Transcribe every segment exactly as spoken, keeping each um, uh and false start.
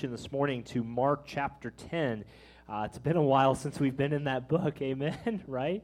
This morning to Mark chapter ten. Uh, it's been a while since we've been in that book, amen, right?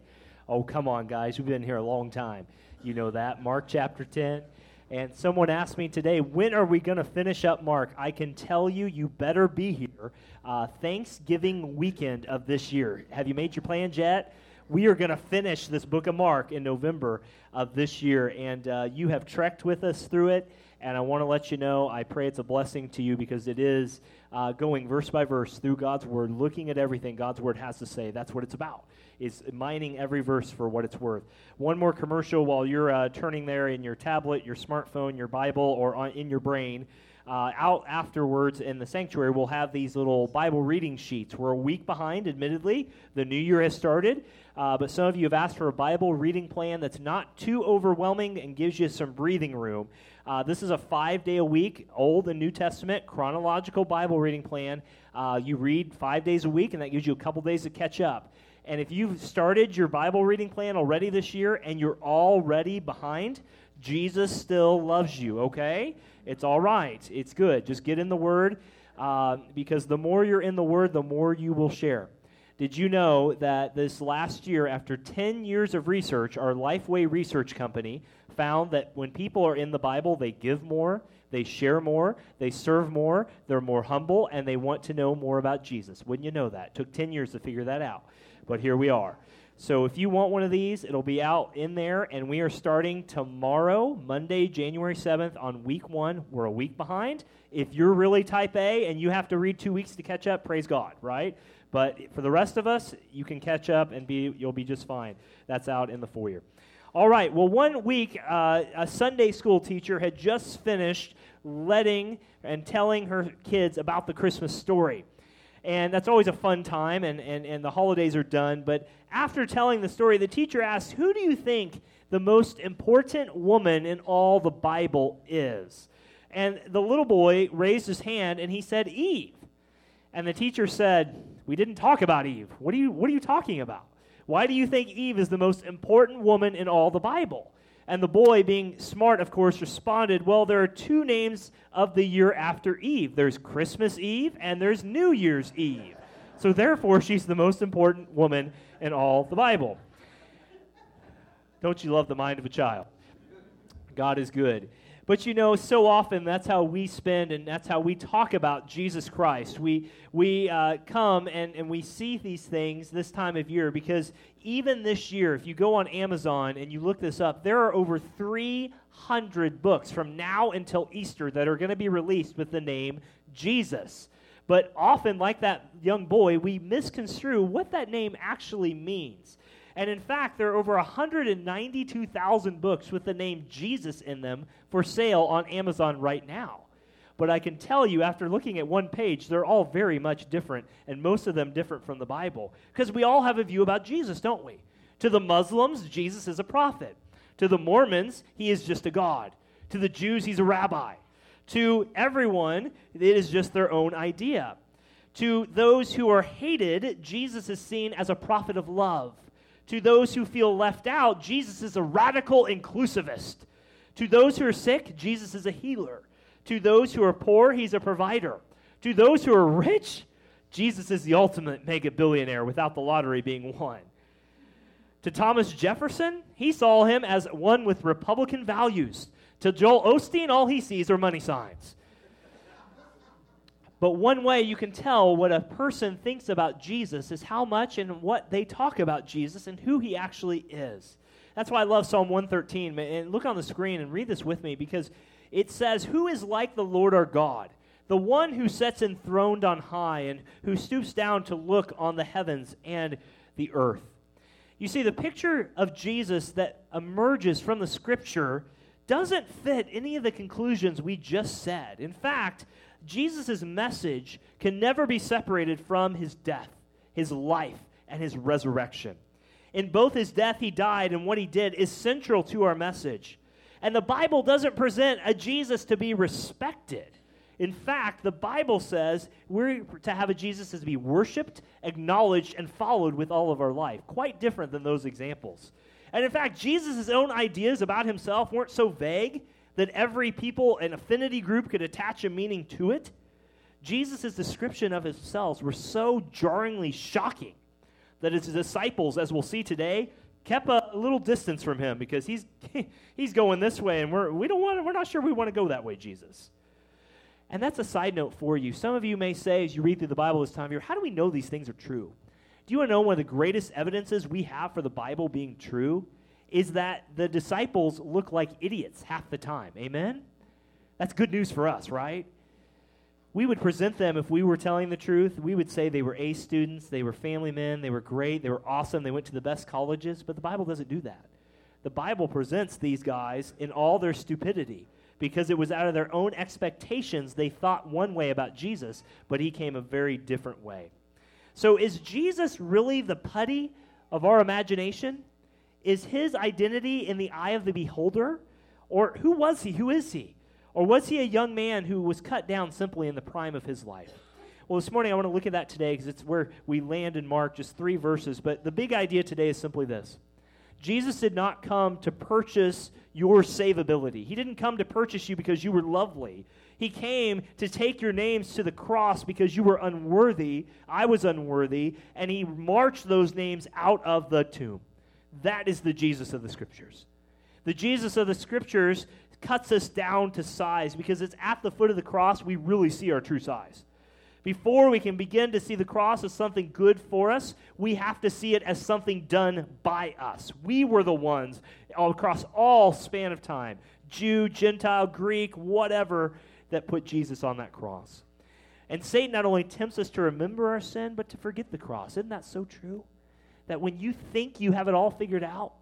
Oh, come on, guys. We've been here a long time. You know that. Mark chapter ten. And someone asked me today, when are we going to finish up Mark? I can tell you, you better be here. Uh, Thanksgiving weekend of this year. Have you made your plans yet? We are going to finish this book of Mark in November of this year, and uh, you have trekked with us through it, and I want to let you know, I pray it's a blessing to you because it is uh, going verse by verse through God's Word, looking at everything God's Word has to say. That's what it's about, is mining every verse for what it's worth. One more commercial while you're uh, turning there in your tablet, your smartphone, your Bible, or on, in your brain. Uh, out afterwards in the sanctuary, we'll have these little Bible reading sheets. We're a week behind, admittedly. The new year has started, uh, but some of you have asked for a Bible reading plan that's not too overwhelming and gives you some breathing room. Uh, this is a five-day-a-week, Old and New Testament, chronological Bible reading plan. Uh, you read five days a week, and that gives you a couple days to catch up. And if you've started your Bible reading plan already this year and you're already behind, Jesus still loves you, okay? It's all right. It's good. Just get in the Word, uh, because the more you're in the Word, the more you will share. Did you know that this last year, after ten years of research, our Lifeway Research Company found that when people are in the Bible, they give more, they share more, they serve more, they're more humble, and they want to know more about Jesus. Wouldn't you know that? It took ten years to figure that out, but here we are. So if you want one of these, it'll be out in there, and we are starting tomorrow, Monday, January seventh, on week one. We're a week behind. If you're really type A and you have to read two weeks to catch up, praise God, right? But for the rest of us, you can catch up and be you'll be just fine. That's out in the foyer. All right, well, one week, uh, a Sunday school teacher had just finished letting and telling her kids about the Christmas story. And that's always a fun time, and, and, and the holidays are done. But after telling the story, the teacher asked, who do you think the most important woman in all the Bible is? And the little boy raised his hand, and he said, Eve. And the teacher said, we didn't talk about Eve. What are you, what are you talking about? Why do you think Eve is the most important woman in all the Bible? And the boy, being smart, of course, responded, well, there are two names of the year after Eve. There's Christmas Eve and there's New Year's Eve. So therefore, she's the most important woman in all the Bible. Don't you love the mind of a child? God is good. But you know, so often that's how we spend and that's how we talk about Jesus Christ. We we uh, come and, and we see these things this time of year because even this year, if you go on Amazon and you look this up, there are over three hundred books from now until Easter that are going to be released with the name Jesus. But often, like that young boy, we misconstrue what that name actually means. And in fact, there are over one hundred ninety-two thousand books with the name Jesus in them for sale on Amazon right now. But I can tell you, after looking at one page, they're all very much different, and most of them different from the Bible. Because we all have a view about Jesus, don't we? To the Muslims, Jesus is a prophet. To the Mormons, he is just a god. To the Jews, he's a rabbi. To everyone, it is just their own idea. To those who are hated, Jesus is seen as a prophet of love. To those who feel left out, Jesus is a radical inclusivist. To those who are sick, Jesus is a healer. To those who are poor, he's a provider. To those who are rich, Jesus is the ultimate mega-billionaire without the lottery being won. To Thomas Jefferson, he saw him as one with Republican values. To Joel Osteen, all he sees are money signs. But one way you can tell what a person thinks about Jesus is how much and what they talk about Jesus and who he actually is. That's why I love Psalm one thirteen. And look on the screen and read this with me because it says, who is like the Lord our God, the one who sits enthroned on high and who stoops down to look on the heavens and the earth? You see, the picture of Jesus that emerges from the Scripture doesn't fit any of the conclusions we just said. In fact, Jesus' message can never be separated from his death. his life, and his resurrection. In both his death he died, and what he did is central to our message. And the Bible doesn't present a Jesus to be respected. In fact, the Bible says we're to have a Jesus as to be worshipped, acknowledged, and followed with all of our life. Quite different than those examples. And in fact, Jesus' own ideas about himself weren't so vague that every people and affinity group could attach a meaning to it. Jesus' description of himself were so jarringly shocking that his disciples, as we'll see today, kept a little distance from him because he's he's going this way, and we're we don't want we're not sure we want to go that way, Jesus. And that's a side note for you. Some of you may say, as you read through the Bible this time of year, how do we know these things are true? Do you want to know one of the greatest evidences we have for the Bible being true is that the disciples look like idiots half the time? Amen? That's good news for us, right? We would present them if we were telling the truth. We would say they were A students, they were family men, they were great, they were awesome, they went to the best colleges, but the Bible doesn't do that. The Bible presents these guys in all their stupidity because it was out of their own expectations they thought one way about Jesus, but he came a very different way. So is Jesus really the putty of our imagination? Is his identity in the eye of the beholder? Or who was he? Who is he? Or was he a young man who was cut down simply in the prime of his life? Well, this morning I want to look at that today because it's where we land in Mark, just three verses. But the big idea today is simply this. Jesus did not come to purchase your savability. He didn't come to purchase you because you were lovely. He came to take your names to the cross because you were unworthy. I was unworthy. And he marched those names out of the tomb. That is the Jesus of the Scriptures. The Jesus of the Scriptures cuts us down to size because it's at the foot of the cross we really see our true size. Before we can begin to see the cross as something good for us, we have to see it as something done by us. We were the ones all across all span of time, Jew, Gentile, Greek, whatever, that put Jesus on that cross. And Satan not only tempts us to remember our sin, but to forget the cross. Isn't that so true? That when you think you have it all figured out,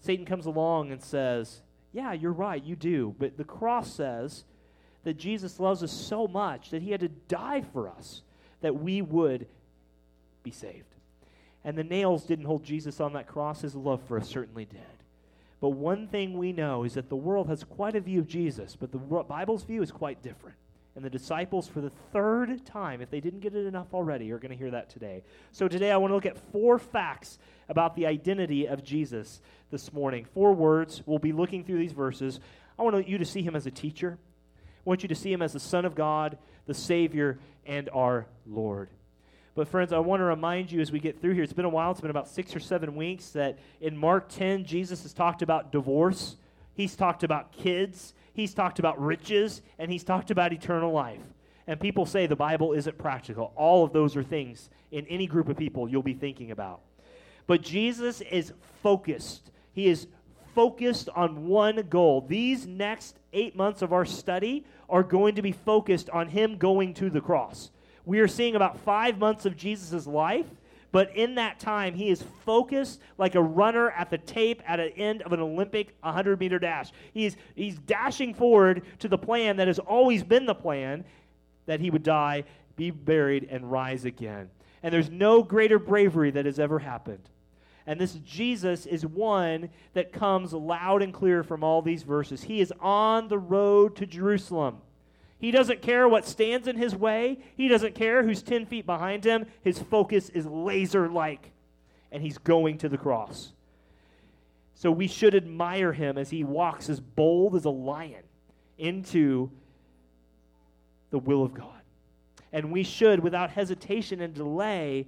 Satan comes along and says, yeah, you're right, you do. But the cross says that Jesus loves us so much that he had to die for us that we would be saved. And the nails didn't hold Jesus on that cross. His love for us certainly did. But one thing we know is that the world has quite a view of Jesus, but the Bible's view is quite different. And the disciples, for the third time, if they didn't get it enough already, are going to hear that today. So today I want to look at four facts about the identity of Jesus this morning. Four words. We'll be looking through these verses. I want you to see him as a teacher. I want you to see him as the Son of God, the Savior, and our Lord. But friends, I want to remind you as we get through here, it's been a while, it's been about six or seven weeks, that in Mark ten, Jesus has talked about divorce. He's talked about kids. He's talked about riches, and he's talked about eternal life. And people say the Bible isn't practical. All of those are things in any group of people you'll be thinking about. But Jesus is focused. He is focused on one goal. These next eight months of our study are going to be focused on him going to the cross. We are seeing about five months of Jesus' life, but in that time, he is focused like a runner at the tape at an end of an Olympic hundred-meter dash. He's, he's dashing forward to the plan that has always been the plan, that he would die, be buried, and rise again. And there's no greater bravery that has ever happened. And this Jesus is one that comes loud and clear from all these verses. He is on the road to Jerusalem. He doesn't care what stands in his way. He doesn't care who's ten feet behind him. His focus is laser-like, and he's going to the cross. So we should admire him as he walks as bold as a lion into the will of God. And we should, without hesitation and delay,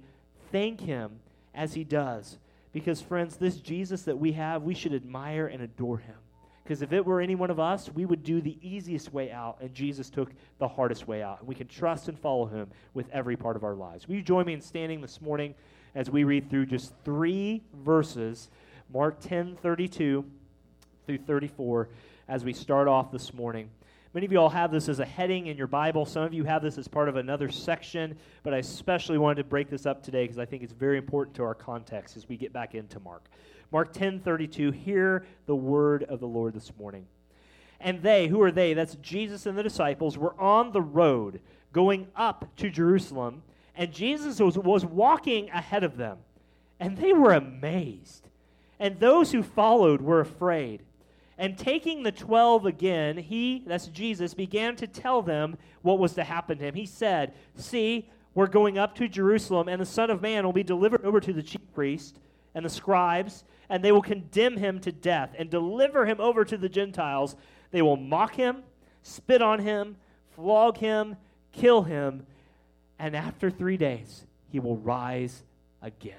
thank him as he does. Because, friends, this Jesus that we have, we should admire and adore him. Because if it were any one of us, we would do the easiest way out, and Jesus took the hardest way out. And we can trust and follow him with every part of our lives. Will you join me in standing this morning as we read through just three verses, Mark ten, thirty-two through thirty-four, as we start off this morning? Many of you all have this as a heading in your Bible. Some of you have this as part of another section, but I especially wanted to break this up today because I think it's very important to our context as we get back into Mark. Mark ten, thirty-two, hear the word of the Lord this morning. And they, who are they? That's Jesus and the disciples, were on the road going up to Jerusalem, and Jesus was, was walking ahead of them, and they were amazed. And those who followed were afraid. And taking the twelve again, he, that's Jesus, began to tell them what was to happen to him. He said, "See, we're going up to Jerusalem, and the Son of Man will be delivered over to the chief priests and the scribes, and they will condemn him to death and deliver him over to the Gentiles. They will mock him, spit on him, flog him, kill him, and after three days he will rise again."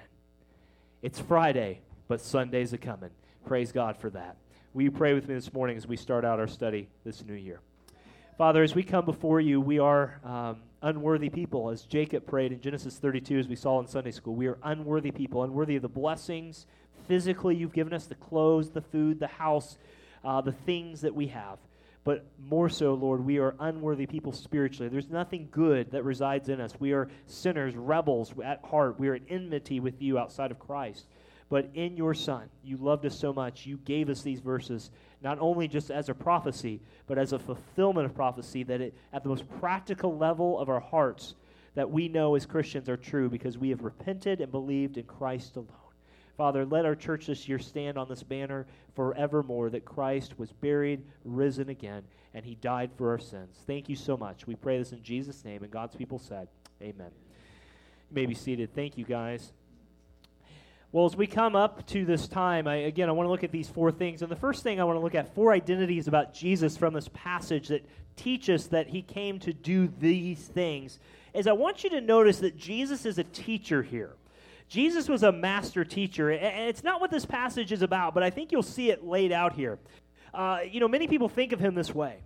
It's Friday, but Sunday's a-coming. Praise God for that. Will you pray with me this morning as we start out our study this new year? Father, as we come before you, we are um, unworthy people. As Jacob prayed in Genesis thirty-two, as we saw in Sunday school, we are unworthy people, unworthy of the blessings physically you've given us, the clothes, the food, the house, uh, the things that we have. But more so, Lord, we are unworthy people spiritually. There's nothing good that resides in us. We are sinners, rebels at heart. We are at enmity with you outside of Christ. But in your Son, you loved us so much, you gave us these verses, not only just as a prophecy, but as a fulfillment of prophecy, that it, at the most practical level of our hearts, that we know as Christians are true because we have repented and believed in Christ alone. Father, let our church this year stand on this banner forevermore, that Christ was buried, risen again, and he died for our sins. Thank you so much. We pray this in Jesus' name, and God's people said, amen. You may be seated. Thank you, guys. Well, as we come up to this time, I, again, I want to look at these four things. And the first thing I want to look at, four identities about Jesus from this passage that teach us that he came to do these things, is I want you to notice that Jesus is a teacher here. Jesus was a master teacher, and it's not what this passage is about, but I think you'll see it laid out here. Uh, you know, many people think of him this way.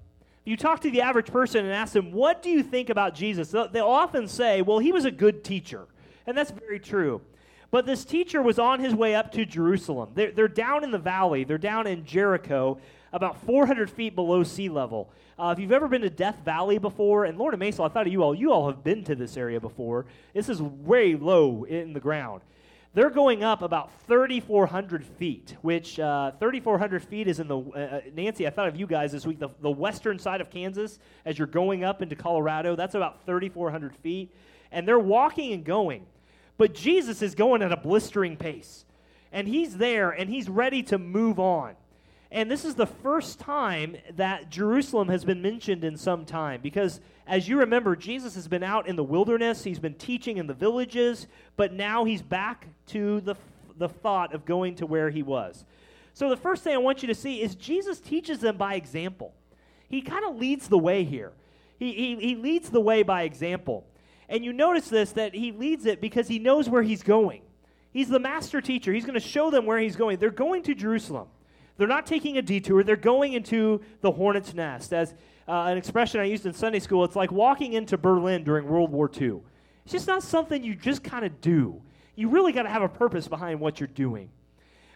You talk to the average person and ask them, what do you think about Jesus? They'll often say, well, he was a good teacher, and that's very true. But this teacher was on his way up to Jerusalem. They're, they're down in the valley. They're down in Jericho, about four hundred feet below sea level. Uh, if you've ever been to Death Valley before, and Lord and Mason, I thought of you all. You all have been to this area before. This is way low in the ground. They're going up about thirty-four hundred feet, which uh, thirty-four hundred feet is in the, uh, Nancy, I thought of you guys this week, the, the western side of Kansas as you're going up into Colorado. That's about thirty-four hundred feet. And they're walking and going. But Jesus is going at a blistering pace. And he's there, and he's ready to move on. And this is the first time that Jerusalem has been mentioned in some time, because as you remember, Jesus has been out in the wilderness, he's been teaching in the villages, but now he's back to the, the thought of going to where he was. So the first thing I want you to see is Jesus teaches them by example. He kind of leads the way here. He, he, he leads the way by example. And you notice this, that he leads it because he knows where he's going. He's the master teacher. He's going to show them where he's going. They're going to Jerusalem. They're not taking a detour. They're going into the hornet's nest. As uh, an expression I used in Sunday school, it's like walking into Berlin during World War Two. It's just not something you just kind of do. You really got to have a purpose behind what you're doing.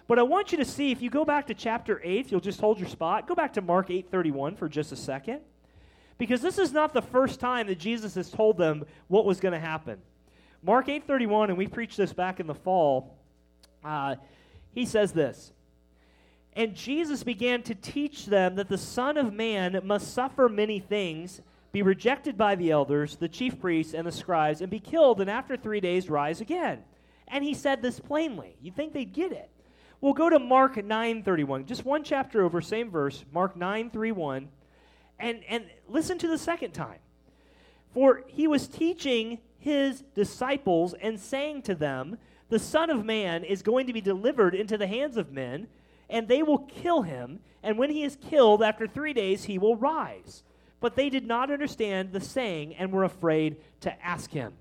But I want you to see, if you go back to chapter eight, you'll just hold your spot. Go back to Mark eight thirty-one for just a second. Because this is not the first time that Jesus has told them what was going to happen. Mark eight thirty-one, and we preached this back in the fall, uh, he says this. And Jesus began to teach them that the Son of Man must suffer many things, be rejected by the elders, the chief priests, and the scribes, and be killed, and after three days rise again. And he said this plainly. You'd think they'd get it. We'll go to Mark nine thirty-one, just one chapter over, same verse, Mark nine thirty-one, and, and listen to the second time. For he was teaching his disciples and saying to them, the Son of Man is going to be delivered into the hands of men, and they will kill him, and when he is killed, after three days he will rise. But they did not understand the saying and were afraid to ask him.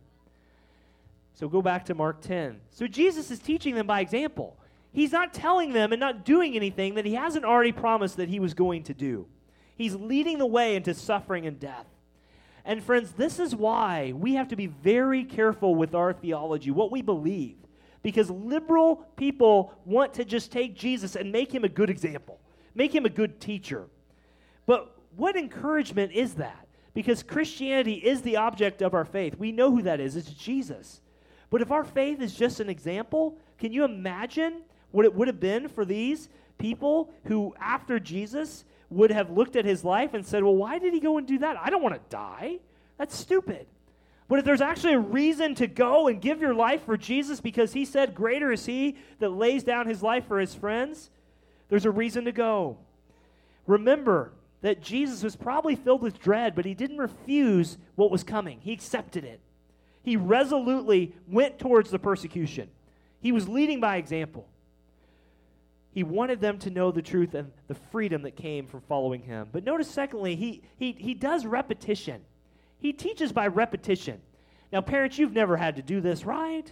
So go back to Mark ten. So Jesus is teaching them by example. He's not telling them and not doing anything that he hasn't already promised that he was going to do. He's leading the way into suffering and death. And friends, this is why we have to be very careful with our theology, what we believe. Because liberal people want to just take Jesus and make him a good example, make him a good teacher. But what encouragement is that? Because Christianity is the object of our faith. We know who that is. It's Jesus. But if our faith is just an example, can you imagine what it would have been for these people who, after Jesus, would have looked at his life and said, well, why did he go and do that? I don't want to die. That's stupid. But if there's actually a reason to go and give your life for Jesus because he said, greater is he that lays down his life for his friends, there's a reason to go. Remember that Jesus was probably filled with dread, but he didn't refuse what was coming. He accepted it. He resolutely went towards the persecution. He was leading by example. He wanted them to know the truth and the freedom that came from following him. But notice, secondly, he he he does repetition. He teaches by repetition. Now, parents, you've never had to do this, right?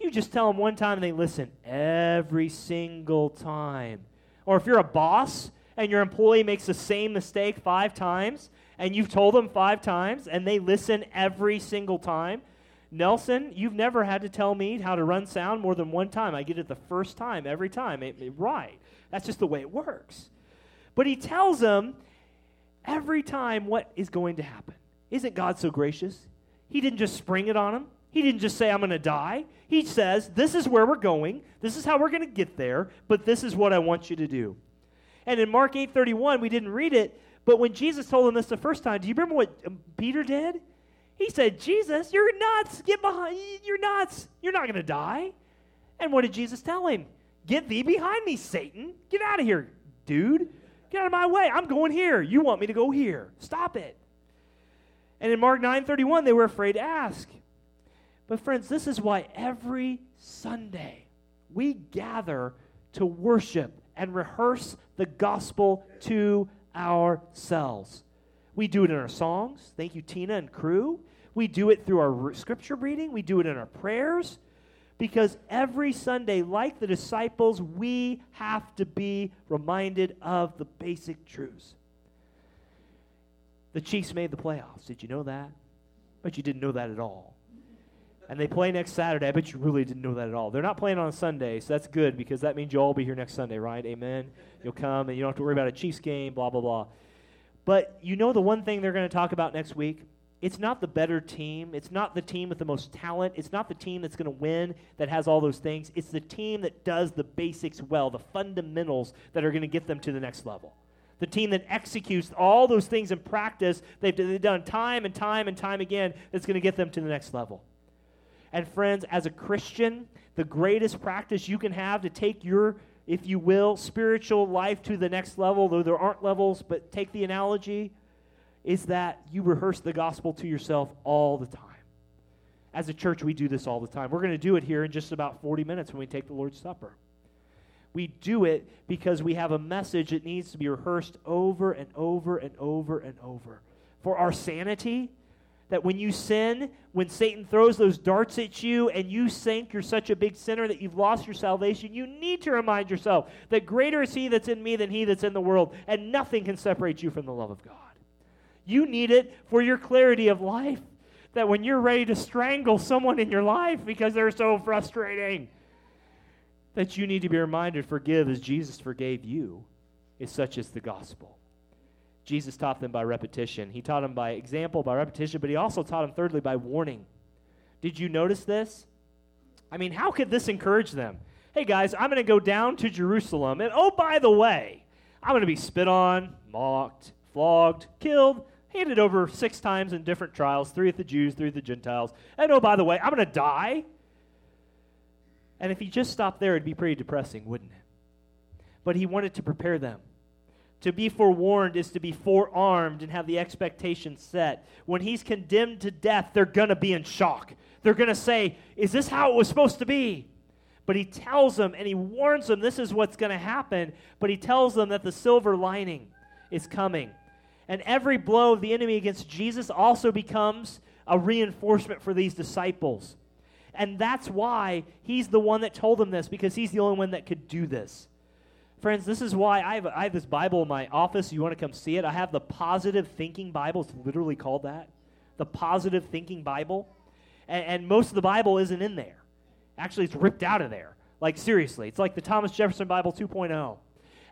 You just tell them one time and they listen every single time. Or if you're a boss and your employee makes the same mistake five times and you've told them five times and they listen every single time. Nelson, you've never had to tell me how to run sound more than one time. I get it the first time, every time. It, it, right. That's just the way it works. But he tells them every time what is going to happen. Isn't God so gracious? He didn't just spring it on him. He didn't just say, I'm going to die. He says, this is where we're going. This is how we're going to get there. But this is what I want you to do. And in Mark eight thirty-one, we didn't read it. But when Jesus told him this the first time, do you remember what Peter did? He said, Jesus, you're nuts. Get behind. You're nuts. You're not going to die. And what did Jesus tell him? Get thee behind me, Satan. Get out of here, dude. Get out of my way. I'm going here. You want me to go here. Stop it. And in Mark nine thirty-one, they were afraid to ask. But friends, this is why every Sunday we gather to worship and rehearse the gospel to ourselves. We do it in our songs. Thank you, Tina and crew. We do it through our scripture reading. We do it in our prayers. Because every Sunday, like the disciples, we have to be reminded of the basic truths. The Chiefs made the playoffs. Did you know that? But you didn't know that at all. And they play next Saturday. I bet you really didn't know that at all. They're not playing on Sunday, so that's good because that means you'll all be here next Sunday, right? Amen? You'll come and you don't have to worry about a Chiefs game, blah, blah, blah. But you know the one thing they're going to talk about next week? It's not the better team. It's not the team with the most talent. It's not the team that's going to win that has all those things. It's the team that does the basics well, the fundamentals that are going to get them to the next level. The team that executes all those things in practice they've, they've done time and time and time again that's going to get them to the next level. And friends, as a Christian, the greatest practice you can have to take your, if you will, spiritual life to the next level, though there aren't levels, but take the analogy, is that you rehearse the gospel to yourself all the time. As a church, we do this all the time. We're going to do it here in just about forty minutes when we take the Lord's Supper. We do it because we have a message that needs to be rehearsed over and over and over and over. For our sanity, that when you sin, when Satan throws those darts at you and you think you're such a big sinner that you've lost your salvation, you need to remind yourself that greater is he that's in me than he that's in the world, and nothing can separate you from the love of God. You need it for your clarity of life, that when you're ready to strangle someone in your life because they're so frustrating, that you need to be reminded, forgive as Jesus forgave you, is such as the gospel. Jesus taught them by repetition. He taught them by example, by repetition, but he also taught them, thirdly, by warning. Did you notice this? I mean, how could this encourage them? Hey, guys, I'm going to go down to Jerusalem, and oh, by the way, I'm going to be spit on, mocked, flogged, killed, handed over six times in different trials, three at the Jews, three at the Gentiles, and oh, by the way, I'm going to die. And if he just stopped there, it'd be pretty depressing, wouldn't it? But he wanted to prepare them. To be forewarned is to be forearmed and have the expectation set. When he's condemned to death, they're going to be in shock. They're going to say, is this how it was supposed to be? But he tells them and he warns them this is what's going to happen, but he tells them that the silver lining is coming. And every blow of the enemy against Jesus also becomes a reinforcement for these disciples. And that's why he's the one that told them this, because he's the only one that could do this. Friends, this is why I have, I have this Bible in my office. You want to come see it? I have the Positive Thinking Bible. It's literally called that. The Positive Thinking Bible. And, and most of the Bible isn't in there. Actually, it's ripped out of there. Like, seriously. It's like the Thomas Jefferson Bible two point oh.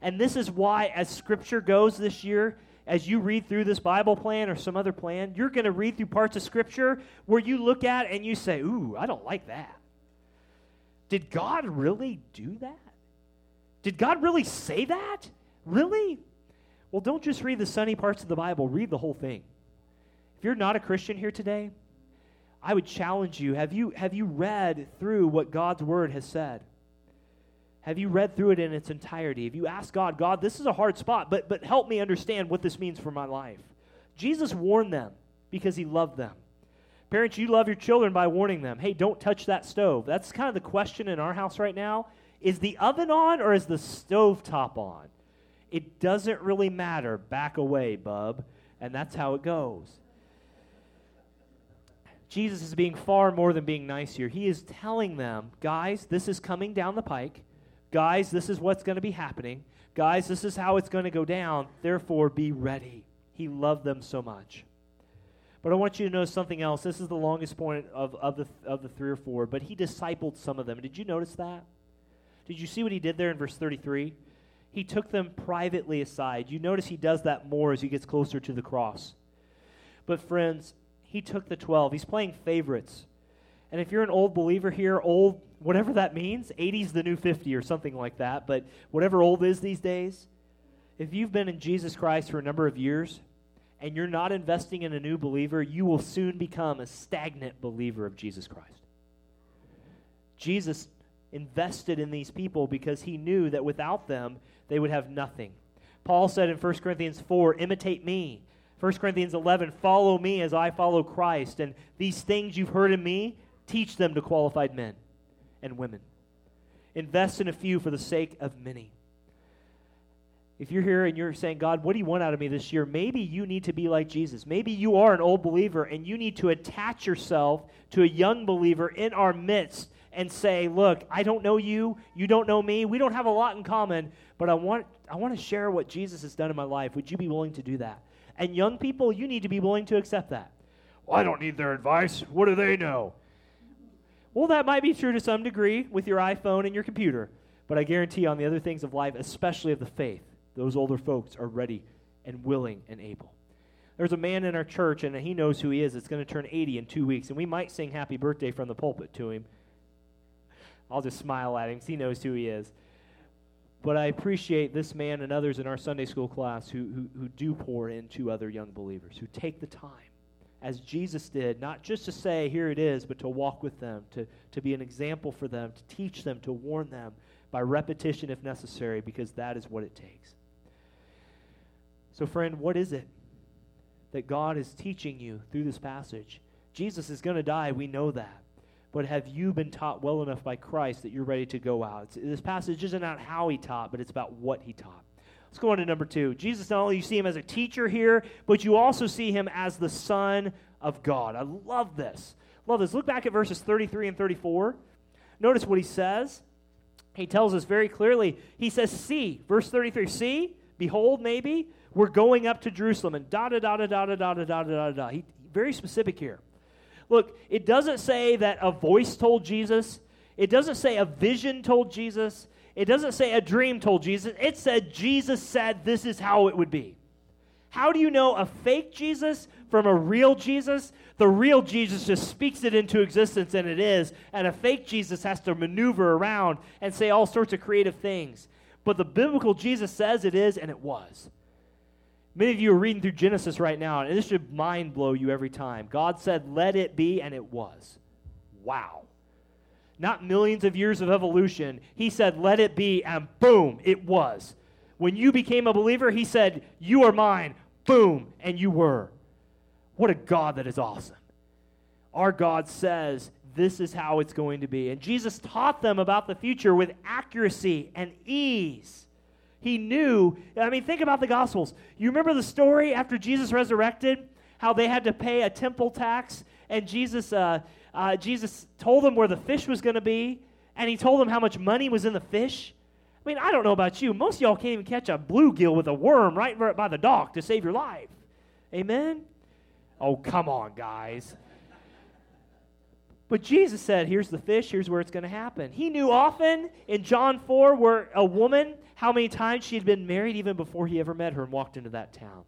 And this is why, as Scripture goes this year, as you read through this Bible plan or some other plan, you're going to read through parts of Scripture where you look at and you say, ooh, I don't like that. Did God really do that? Did God really say that? Really? Well, don't just read the sunny parts of the Bible. Read the whole thing. If you're not a Christian here today, I would challenge you, have you have you read through what God's word has said? Have you read through it in its entirety? Have you asked God, God, this is a hard spot, but but help me understand what this means for my life? Jesus warned them because he loved them. Parents, you love your children by warning them, hey, don't touch that stove. That's kind of the question in our house right now. Is the oven on or is the stove top on? It doesn't really matter. Back away, bub. And that's how it goes. Jesus is being far more than being nice here. He is telling them, guys, this is coming down the pike. Guys, this is what's going to be happening. Guys, this is how it's going to go down. Therefore, be ready. He loved them so much. But I want you to notice something else. This is the longest point of, of, the, of the three or four, but he discipled some of them. Did you notice that? Did you see what he did there in verse thirty-three? He took them privately aside. You notice he does that more as he gets closer to the cross. But friends, he took the twelve. He's playing favorites. And if you're an old believer here, old, whatever that means, eighty's the new fifty or something like that, but whatever old is these days, if you've been in Jesus Christ for a number of years and you're not investing in a new believer, you will soon become a stagnant believer of Jesus Christ. Jesus invested in these people because he knew that without them, they would have nothing. Paul said in First Corinthians four, imitate me. First Corinthians eleven, follow me as I follow Christ. And these things you've heard in me, teach them to qualified men and women. Invest in a few for the sake of many. If you're here and you're saying, God, what do you want out of me this year? Maybe you need to be like Jesus. Maybe you are an old believer and you need to attach yourself to a young believer in our midst and say, look, I don't know you. You don't know me. We don't have a lot in common, but I want, I want to share what Jesus has done in my life. Would you be willing to do that? And young people, you need to be willing to accept that. Well, I don't need their advice. What do they know? Well, that might be true to some degree with your iPhone and your computer. But I guarantee on the other things of life, especially of the faith, those older folks are ready and willing and able. There's a man in our church, and he knows who he is. It's going to turn eighty in two weeks, and we might sing happy birthday from the pulpit to him. I'll just smile at him because he knows who he is. But I appreciate this man and others in our Sunday school class who, who who do pour into other young believers, who take the time, as Jesus did, not just to say, here it is, but to walk with them, to, to be an example for them, to teach them, to warn them by repetition if necessary, because that is what it takes. So friend, what is it that God is teaching you through this passage? Jesus is going to die, we know that. But have you been taught well enough by Christ that you're ready to go out? It's, this passage isn't about how he taught, but it's about what he taught. Let's go on to number two. Jesus, not only you see him as a teacher here, but you also see him as the Son of God. I love this. Love this. Look back at verses thirty-three and thirty-four. Notice what he says. He tells us very clearly. He says, see, verse thirty-three, see, behold, maybe, we're going up to Jerusalem. And da da da da da da da da da da da. He very specific here. Look, it doesn't say that a voice told Jesus. It doesn't say a vision told Jesus. It doesn't say a dream told Jesus. It said Jesus said this is how it would be. How do you know a fake Jesus from a real Jesus? The real Jesus just speaks it into existence, and it is. And a fake Jesus has to maneuver around and say all sorts of creative things. But the biblical Jesus says it is, and it was. Many of you are reading through Genesis right now, and this should mind blow you every time. God said, let it be, and it was. Wow. Not millions of years of evolution. He said, let it be, and boom, it was. When you became a believer, he said, you are mine, boom, and you were. What a God that is awesome. Our God says, this is how it's going to be. And Jesus taught them about the future with accuracy and ease. He knew, I mean, think about the Gospels. You remember the story after Jesus resurrected, how they had to pay a temple tax, and Jesus uh, uh, Jesus told them where the fish was going to be, and he told them how much money was in the fish? I mean, I don't know about you. Most of y'all can't even catch a bluegill with a worm right by the dock to save your life. Amen? Oh, come on, guys. But Jesus said, here's the fish, here's where it's going to happen. He knew often in John four where a woman, how many times she had been married even before he ever met her and walked into that town.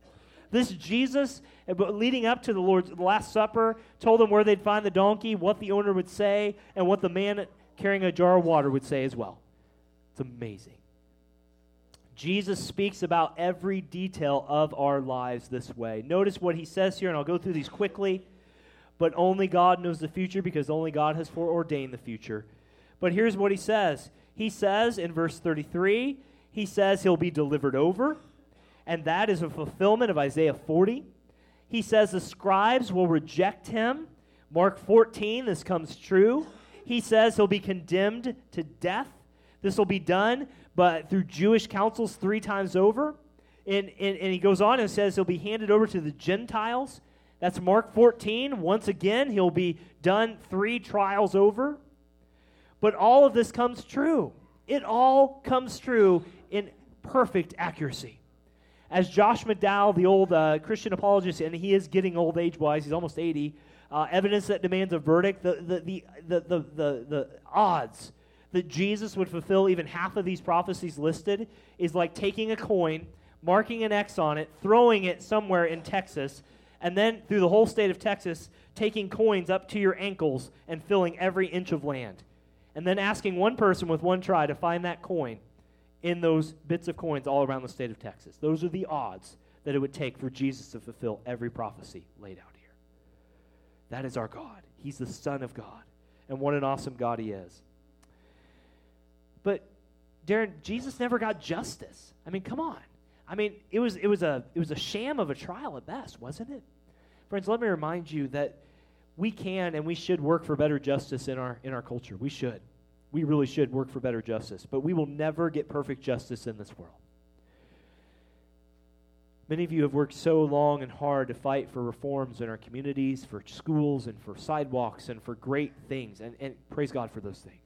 This Jesus, leading up to the Lord's Last Supper, told them where they'd find the donkey, what the owner would say, and what the man carrying a jar of water would say as well. It's amazing. Jesus speaks about every detail of our lives this way. Notice what he says here, and I'll go through these quickly. but only God knows the future because only God has foreordained the future. But here's what he says. He says in verse thirty-three, he says he'll be delivered over, and that is a fulfillment of Isaiah forty. He says the scribes will reject him. Mark fourteen, this comes true. He says he'll be condemned to death. This will be done, but through Jewish councils three times over. And, and, and he goes on and says he'll be handed over to the Gentiles. That's Mark fourteen. Once again, he'll be done three trials over. But all of this comes true. It all comes true in perfect accuracy. As Josh McDowell, the old uh, Christian apologist, and he is getting old age-wise, he's almost eighty, uh, evidence that demands a verdict, the the the the the, the, the odds that Jesus would fulfill even half of these prophecies listed is like taking a coin, marking an X on it, throwing it somewhere in Texas, and then through the whole state of Texas, taking coins up to your ankles and filling every inch of land. And then asking one person with one try to find that coin in those bits of coins all around the state of Texas. Those are the odds that it would take for Jesus to fulfill every prophecy laid out here. That is our God. He's the Son of God. And what an awesome God he is. But, Darren, Jesus never got justice. I mean, come on. I mean, it was it was a it was a sham of a trial at best, wasn't it? Friends, let me remind you that we can and we should work for better justice in our in our culture. We should. We really should work for better justice, but we will never get perfect justice in this world. Many of you have worked so long and hard to fight for reforms in our communities, for schools, and for sidewalks, and for great things, and, and praise God for those things.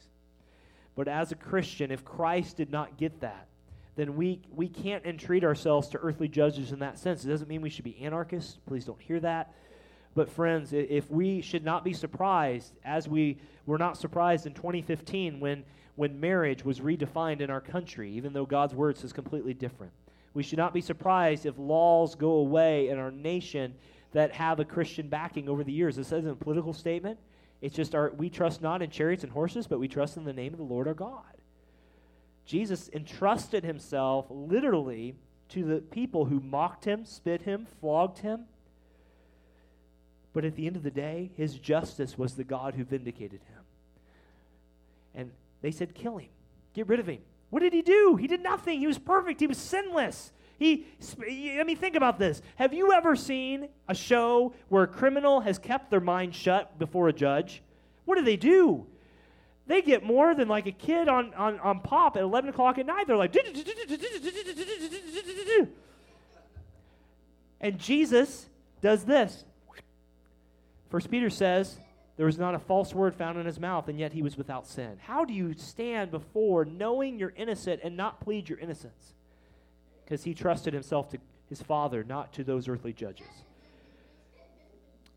But as a Christian, if Christ did not get that, then we, we can't entreat ourselves to earthly judges in that sense. It doesn't mean we should be anarchists. Please don't hear that. But friends, if we should not be surprised, as we were not surprised in twenty fifteen when, when marriage was redefined in our country, even though God's word says completely different. We should not be surprised if laws go away in our nation that have a Christian backing over the years. This isn't a political statement. It's just our, we trust not in chariots and horses, but we trust in the name of the Lord our God. Jesus entrusted himself literally to the people who mocked him, spit him, flogged him. But at the end of the day, his justice was the God who vindicated him. And they said, kill him. Get rid of him. What did he do? He did nothing. He was perfect. He was sinless. He, I mean, think about this. Have you ever seen a show where a criminal has kept their mind shut before a judge? What do they do? They get more than like a kid on, on, on pop at eleven o'clock at night. They're like, and Jesus does this. First Peter says, there was not a false word found in his mouth, and yet he was without sin. How do you stand before knowing you're innocent and not plead your innocence? Because he trusted himself to his Father, not to those earthly judges.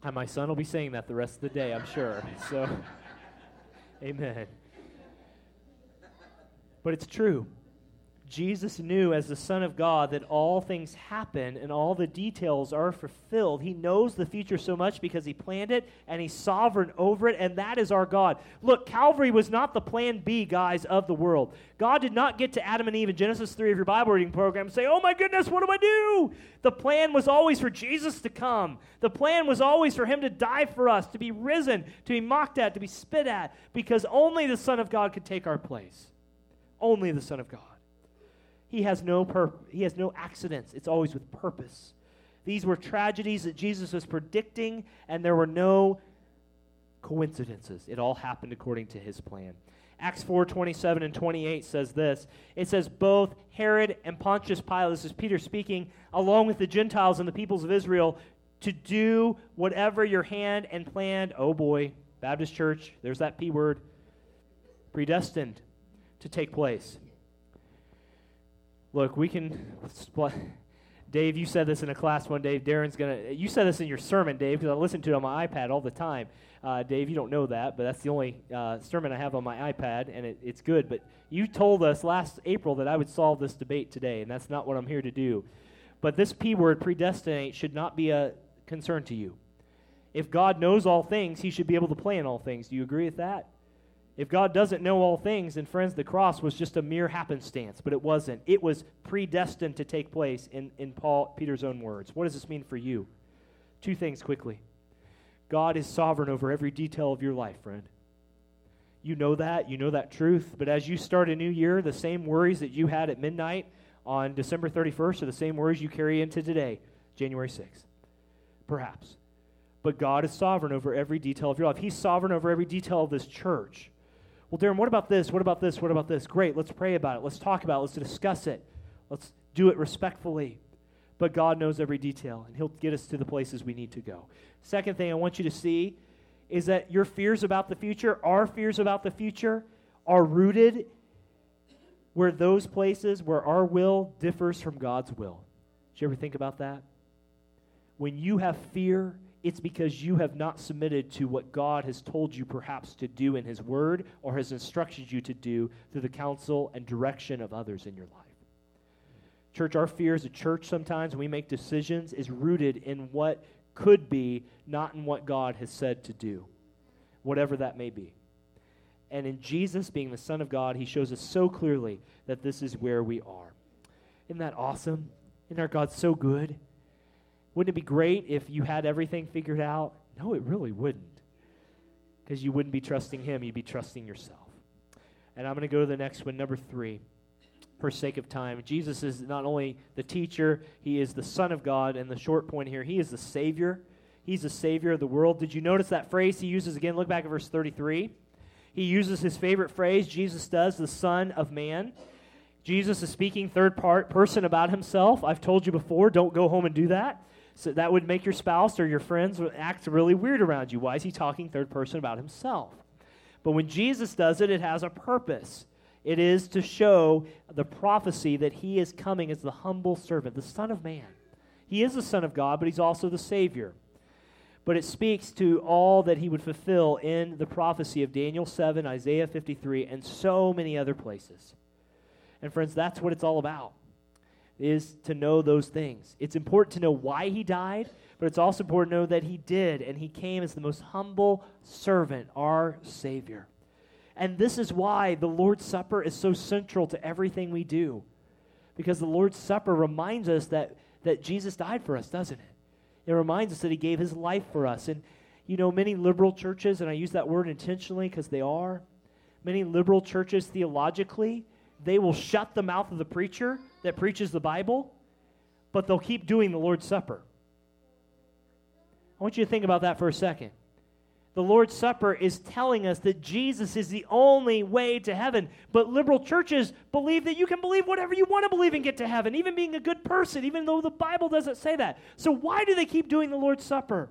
And my son will be saying that the rest of the day, I'm sure. So, amen. But it's true. Jesus knew as the Son of God that all things happen and all the details are fulfilled. He knows the future so much because he planned it and he's sovereign over it, and that is our God. Look, Calvary was not the plan B, guys, of the world. God did not get to Adam and Eve in Genesis three of your Bible reading program and say, oh my goodness, what do I do? The plan was always for Jesus to come. The plan was always for him to die for us, to be risen, to be mocked at, to be spit at, because only the Son of God could take our place. Only the Son of God. He has no pur- he has no accidents. It's always with purpose. These were tragedies that Jesus was predicting, and there were no coincidences. It all happened according to his plan. Acts four, twenty-seven and twenty-eight says this. It says, both Herod and Pontius Pilate, this is Peter speaking, along with the Gentiles and the peoples of Israel, to do whatever your hand and planned, oh boy, Baptist Church, there's that P word, predestined to take place. Look, we can, Dave, you said this in a class one day. Darren's going to, you said this in your sermon, Dave, because I listen to it on my iPad all the time. Uh, Dave, you don't know that, but that's the only uh, sermon I have on my iPad, and it, it's good. But you told us last April that I would solve this debate today, and that's not what I'm here to do. But this P word, predestinate, should not be a concern to you. If God knows all things, he should be able to plan all things. Do you agree with that? If God doesn't know all things, then friends, the cross was just a mere happenstance, but it wasn't. It was predestined to take place in, in Paul Peter's own words. What does this mean for you? Two things quickly. God is sovereign over every detail of your life, friend. You know that. You know that truth. But as you start a new year, the same worries that you had at midnight on December thirty-first are the same worries you carry into today, January sixth, perhaps. But God is sovereign over every detail of your life. He's sovereign over every detail of this church. Well, Darren, what about this? What about this? What about this? Great, let's pray about it. Let's talk about it. Let's discuss it. Let's do it respectfully. But God knows every detail, and He'll get us to the places we need to go. Second thing I want you to see is that your fears about the future, our fears about the future, are rooted where those places where our will differs from God's will. Did you ever think about that? When you have fear, it's because you have not submitted to what God has told you perhaps to do in His Word or has instructed you to do through the counsel and direction of others in your life. Church, our fear as a church sometimes when we make decisions is rooted in what could be, not in what God has said to do, whatever that may be. And in Jesus being the Son of God, He shows us so clearly that this is where we are. Isn't that awesome? Isn't our God so good? Wouldn't it be great if you had everything figured out? No, it really wouldn't, because you wouldn't be trusting Him. You'd be trusting yourself. And I'm going to go to the next one, number three, for sake of time. Jesus is not only the teacher, He is the Son of God, and the short point here, He is the Savior. He's the Savior of the world. Did you notice that phrase He uses again? Look back at verse thirty-three. He uses His favorite phrase, Jesus does, the Son of Man. Jesus is speaking third part person about Himself. I've told you before, don't go home and do that. So that would make your spouse or your friends act really weird around you. Why is He talking third person about Himself? But when Jesus does it, it has a purpose. It is to show the prophecy that He is coming as the humble servant, the Son of Man. He is the Son of God, but He's also the Savior. But it speaks to all that He would fulfill in the prophecy of Daniel seven, Isaiah fifty-three, and so many other places. And friends, that's what it's all about, is to know those things. It's important to know why He died, but it's also important to know that He did, and He came as the most humble servant, our Savior. And this is why the Lord's Supper is so central to everything we do, because the Lord's Supper reminds us that, that Jesus died for us, doesn't it? It reminds us that He gave His life for us. And, you know, many liberal churches, and I use that word intentionally because they are, many liberal churches theologically, they will shut the mouth of the preacher that preaches the Bible, but they'll keep doing the Lord's Supper. I want you to think about that for a second. The Lord's Supper is telling us that Jesus is the only way to heaven, but liberal churches believe that you can believe whatever you want to believe and get to heaven, even being a good person, even though the Bible doesn't say that. So why do they keep doing the Lord's Supper?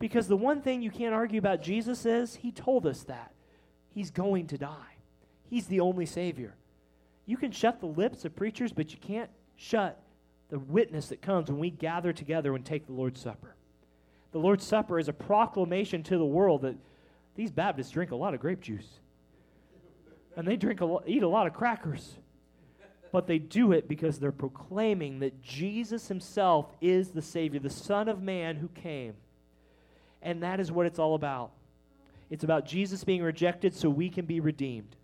Because the one thing you can't argue about Jesus is He told us that. He's going to die. He's the only Savior. You can shut the lips of preachers, but you can't shut the witness that comes when we gather together and take the Lord's Supper. The Lord's Supper is a proclamation to the world that these Baptists drink a lot of grape juice. And they drink a lo- eat a lot of crackers. But they do it because they're proclaiming that Jesus Himself is the Savior, the Son of Man who came. And that is what it's all about. It's about Jesus being rejected so we can be redeemed.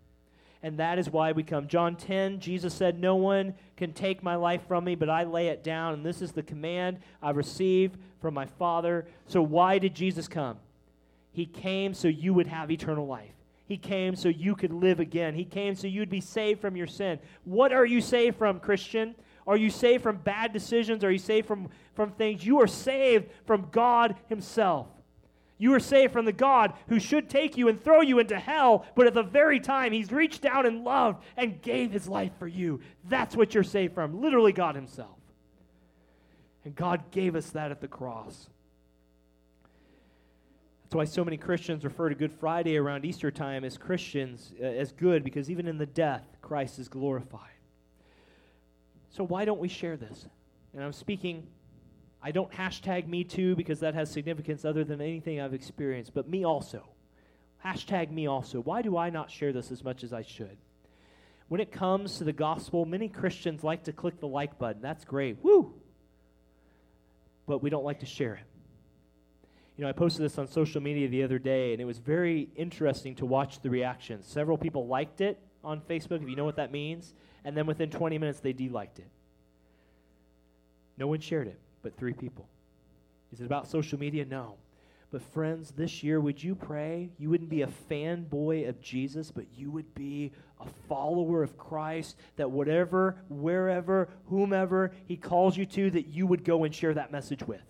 And that is why we come. John ten, Jesus said, "No one can take my life from me, but I lay it down. And this is the command I received from my Father." So why did Jesus come? He came so you would have eternal life. He came so you could live again. He came so you'd be saved from your sin. What are you saved from, Christian? Are you saved from bad decisions? Are you saved from, from things? You are saved from God Himself. You are saved from the God who should take you and throw you into hell, but at the very time, He's reached down and loved and gave His life for you. That's what you're saved from, literally God Himself. And God gave us that at the cross. That's why so many Christians refer to Good Friday around Easter time as Christians, uh, as good, because even in the death, Christ is glorified. So why don't we share this? And I'm speaking... I don't hashtag me too because that has significance other than anything I've experienced, but me also. Hashtag me also. Why do I not share this as much as I should? When it comes to the gospel, many Christians like to click the like button. That's great. Woo! But we don't like to share it. You know, I posted this on social media the other day, and it was very interesting to watch the reactions. Several people liked it on Facebook, if you know what that means, and then within twenty minutes they de-liked it. No one shared it but three people. Is it about social media? No. But friends, this year, would you pray you wouldn't be a fanboy of Jesus, but you would be a follower of Christ, that whatever, wherever, whomever he calls you to, that you would go and share that message with.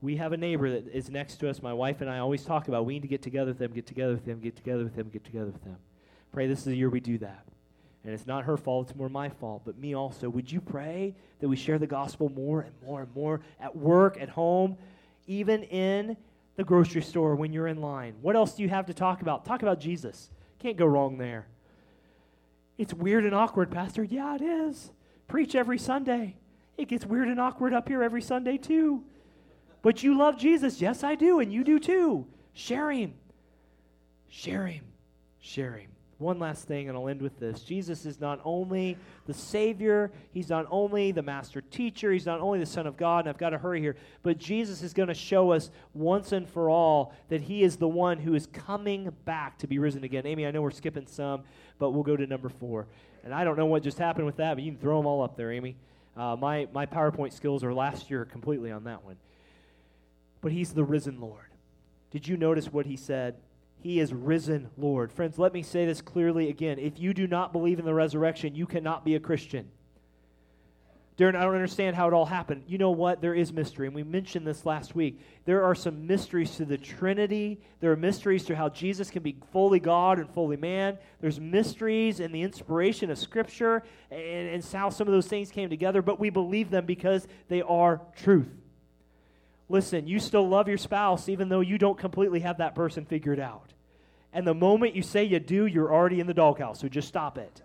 We have a neighbor that is next to us. My wife and I always talk about we need to get together with them, get together with them, get together with them, get together with them. Pray this is the year we do that. And it's not her fault, it's more my fault, but me also. Would you pray that we share the gospel more and more and more at work, at home, even in the grocery store when you're in line? What else do you have to talk about? Talk about Jesus. Can't go wrong there. It's weird and awkward, Pastor. Yeah, it is. Preach every Sunday. It gets weird and awkward up here every Sunday too. But you love Jesus. Yes, I do, and you do too. Share him. Share him. Share him. One last thing, and I'll end with this. Jesus is not only the Savior, he's not only the master teacher, he's not only the Son of God, and I've got to hurry here, but Jesus is going to show us once and for all that he is the one who is coming back to be risen again. Amy, I know we're skipping some, but we'll go to number four. And I don't know what just happened with that, but you can throw them all up there, Amy. Uh, my, my PowerPoint skills are last year completely on that one. But he's the risen Lord. Did you notice what he said? He is risen Lord. Friends, let me say this clearly again. If you do not believe in the resurrection, you cannot be a Christian. Darren, I don't understand how it all happened. You know what? There is mystery, and we mentioned this last week. There are some mysteries to the Trinity. There are mysteries to how Jesus can be fully God and fully man. There's mysteries in the inspiration of Scripture and, and how some of those things came together, but we believe them because they are truth. Listen, you still love your spouse even though you don't completely have that person figured out. And the moment you say you do, you're already in the doghouse, so just stop it.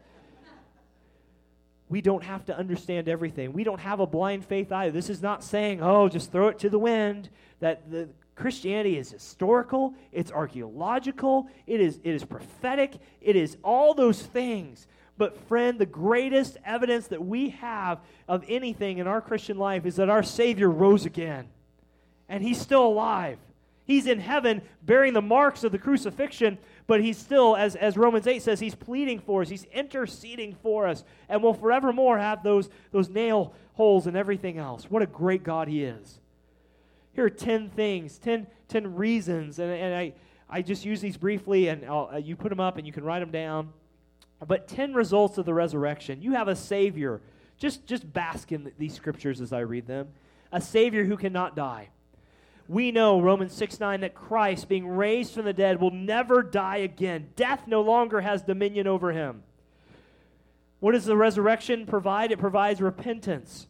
We don't have to understand everything. We don't have a blind faith either. This is not saying, oh, just throw it to the wind, that the Christianity is historical, it's archaeological, it is, it is prophetic, it is all those things. But friend, the greatest evidence that we have of anything in our Christian life is that our Savior rose again. And he's still alive. He's in heaven bearing the marks of the crucifixion, but he's still, as, as Romans eight says, he's pleading for us. He's interceding for us, and will forevermore have those, those nail holes and everything else. What a great God he is. Here are ten things, ten, ten reasons, and, and I, I just use these briefly, and I'll, you put them up and you can write them down. But ten results of the resurrection. You have a Savior. Just, just bask in these scriptures as I read them. A Savior who cannot die. We know, Romans six nine, that Christ, being raised from the dead, will never die again. Death no longer has dominion over him. What does the resurrection provide? It provides repentance.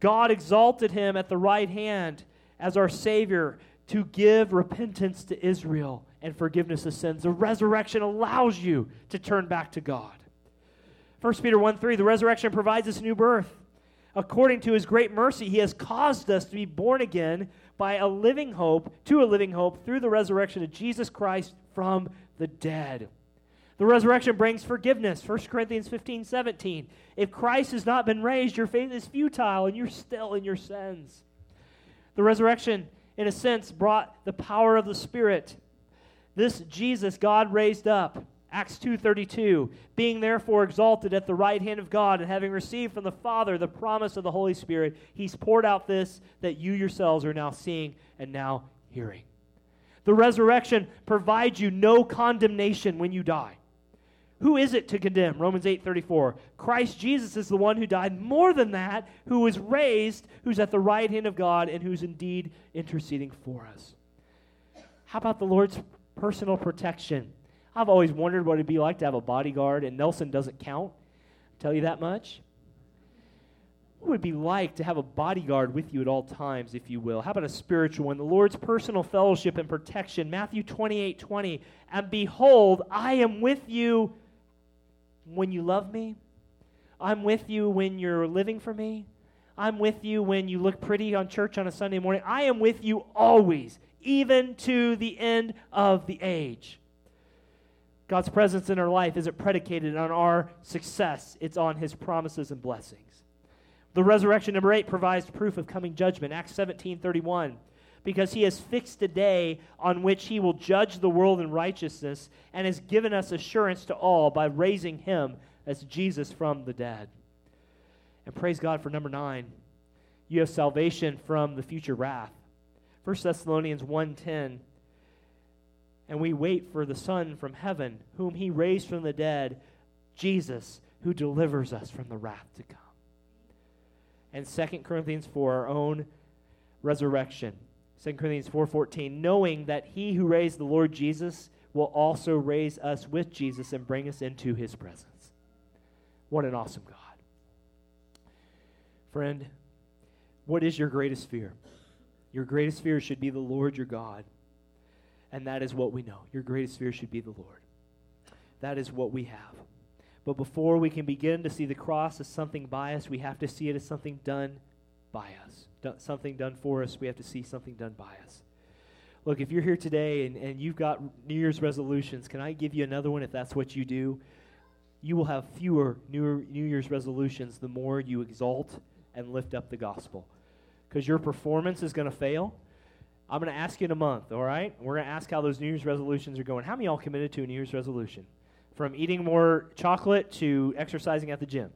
God exalted him at the right hand as our Savior to give repentance to Israel and forgiveness of sins. The resurrection allows you to turn back to God. First Peter one three, the resurrection provides us new birth. According to his great mercy, he has caused us to be born again by a living hope, to a living hope, through the resurrection of Jesus Christ from the dead. The resurrection brings forgiveness. First Corinthians fifteen seventeen. If Christ has not been raised, your faith is futile, and you're still in your sins. The resurrection, in a sense, brought the power of the Spirit. This Jesus God raised up. Acts two thirty-two, being therefore exalted at the right hand of God, and having received from the Father the promise of the Holy Spirit, he's poured out this that you yourselves are now seeing and now hearing. The resurrection provides you no condemnation when you die. Who is it to condemn? Romans eight thirty-four. Christ Jesus is the one who died more than that, who was raised, who's at the right hand of God, and who's indeed interceding for us. How about the Lord's personal protection? I've always wondered what it'd be like to have a bodyguard, and Nelson doesn't count. I'll tell you that much. What would it be like to have a bodyguard with you at all times, if you will? How about a spiritual one? The Lord's personal fellowship and protection. Matthew twenty-eight twenty. And behold, I am with you when you love me. I'm with you when you're living for me. I'm with you when you look pretty on church on a Sunday morning. I am with you always, even to the end of the age. God's presence in our life isn't predicated on our success. It's on his promises and blessings. The resurrection, number eight, provides proof of coming judgment. Acts seventeen thirty-one, because he has fixed a day on which he will judge the world in righteousness, and has given us assurance to all by raising him as Jesus from the dead. And praise God for number nine. You have salvation from the future wrath. First Thessalonians one ten, and we wait for the Son from heaven, whom he raised from the dead, Jesus, who delivers us from the wrath to come. And Second Corinthians four, our own resurrection. Second Corinthians four fourteen, knowing that he who raised the Lord Jesus will also raise us with Jesus and bring us into his presence. What an awesome God. Friend, what is your greatest fear? Your greatest fear should be the Lord your God. And that is what we know. Your greatest fear should be the Lord. That is what we have. But before we can begin to see the cross as something by us, we have to see it as something done by us. Do- something done for us. We have to see something done by us. Look, if you're here today and, and you've got New Year's resolutions, can I give you another one if that's what you do? You will have fewer New Year's resolutions the more you exalt and lift up the gospel. Because your performance is going to fail. I'm going to ask you in a month, all right? We're going to ask how those New Year's resolutions are going. How many of y'all committed to a New Year's resolution? From eating more chocolate to exercising at the gym.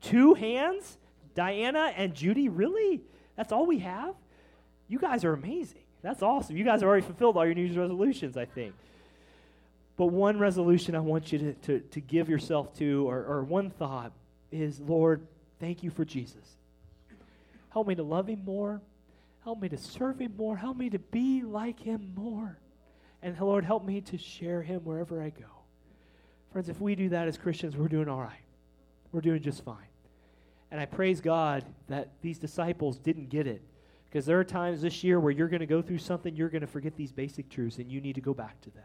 Two hands? Diana and Judy, really? That's all we have? You guys are amazing. That's awesome. You guys have already fulfilled all your New Year's resolutions, I think. But one resolution I want you to, to, to give yourself to, or, or one thought, is, Lord, thank you for Jesus. Help me to love him more. Help me to serve him more. Help me to be like him more. And Lord, help me to share him wherever I go. Friends, if we do that as Christians, we're doing all right. We're doing just fine. And I praise God that these disciples didn't get it. Because there are times this year where you're going to go through something, you're going to forget these basic truths, and you need to go back to them.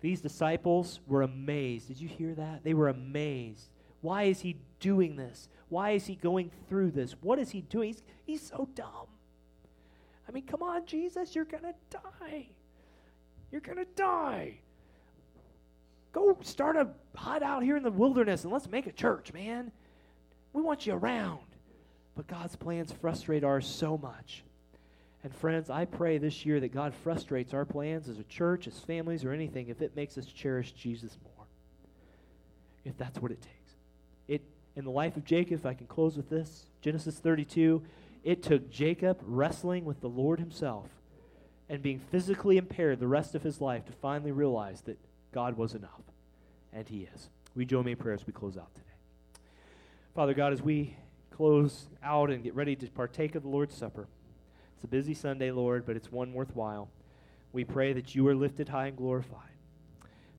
These disciples were amazed. Did you hear that? They were amazed. Why is he doing this? Why is he going through this? What is he doing? He's, he's so dumb. I mean, come on, Jesus, you're going to die. You're going to die. Go start a hut out here in the wilderness and let's make a church, man. We want you around. But God's plans frustrate ours so much. And friends, I pray this year that God frustrates our plans as a church, as families, or anything, if it makes us cherish Jesus more. If that's what it takes. It in the life of Jacob, if I can close with this, Genesis thirty-two, it took Jacob wrestling with the Lord himself and being physically impaired the rest of his life to finally realize that God was enough, and he is. Will you join me in prayer as we close out today? Father God, as we close out and get ready to partake of the Lord's Supper, it's a busy Sunday, Lord, but it's one worthwhile. We pray that you are lifted high and glorified.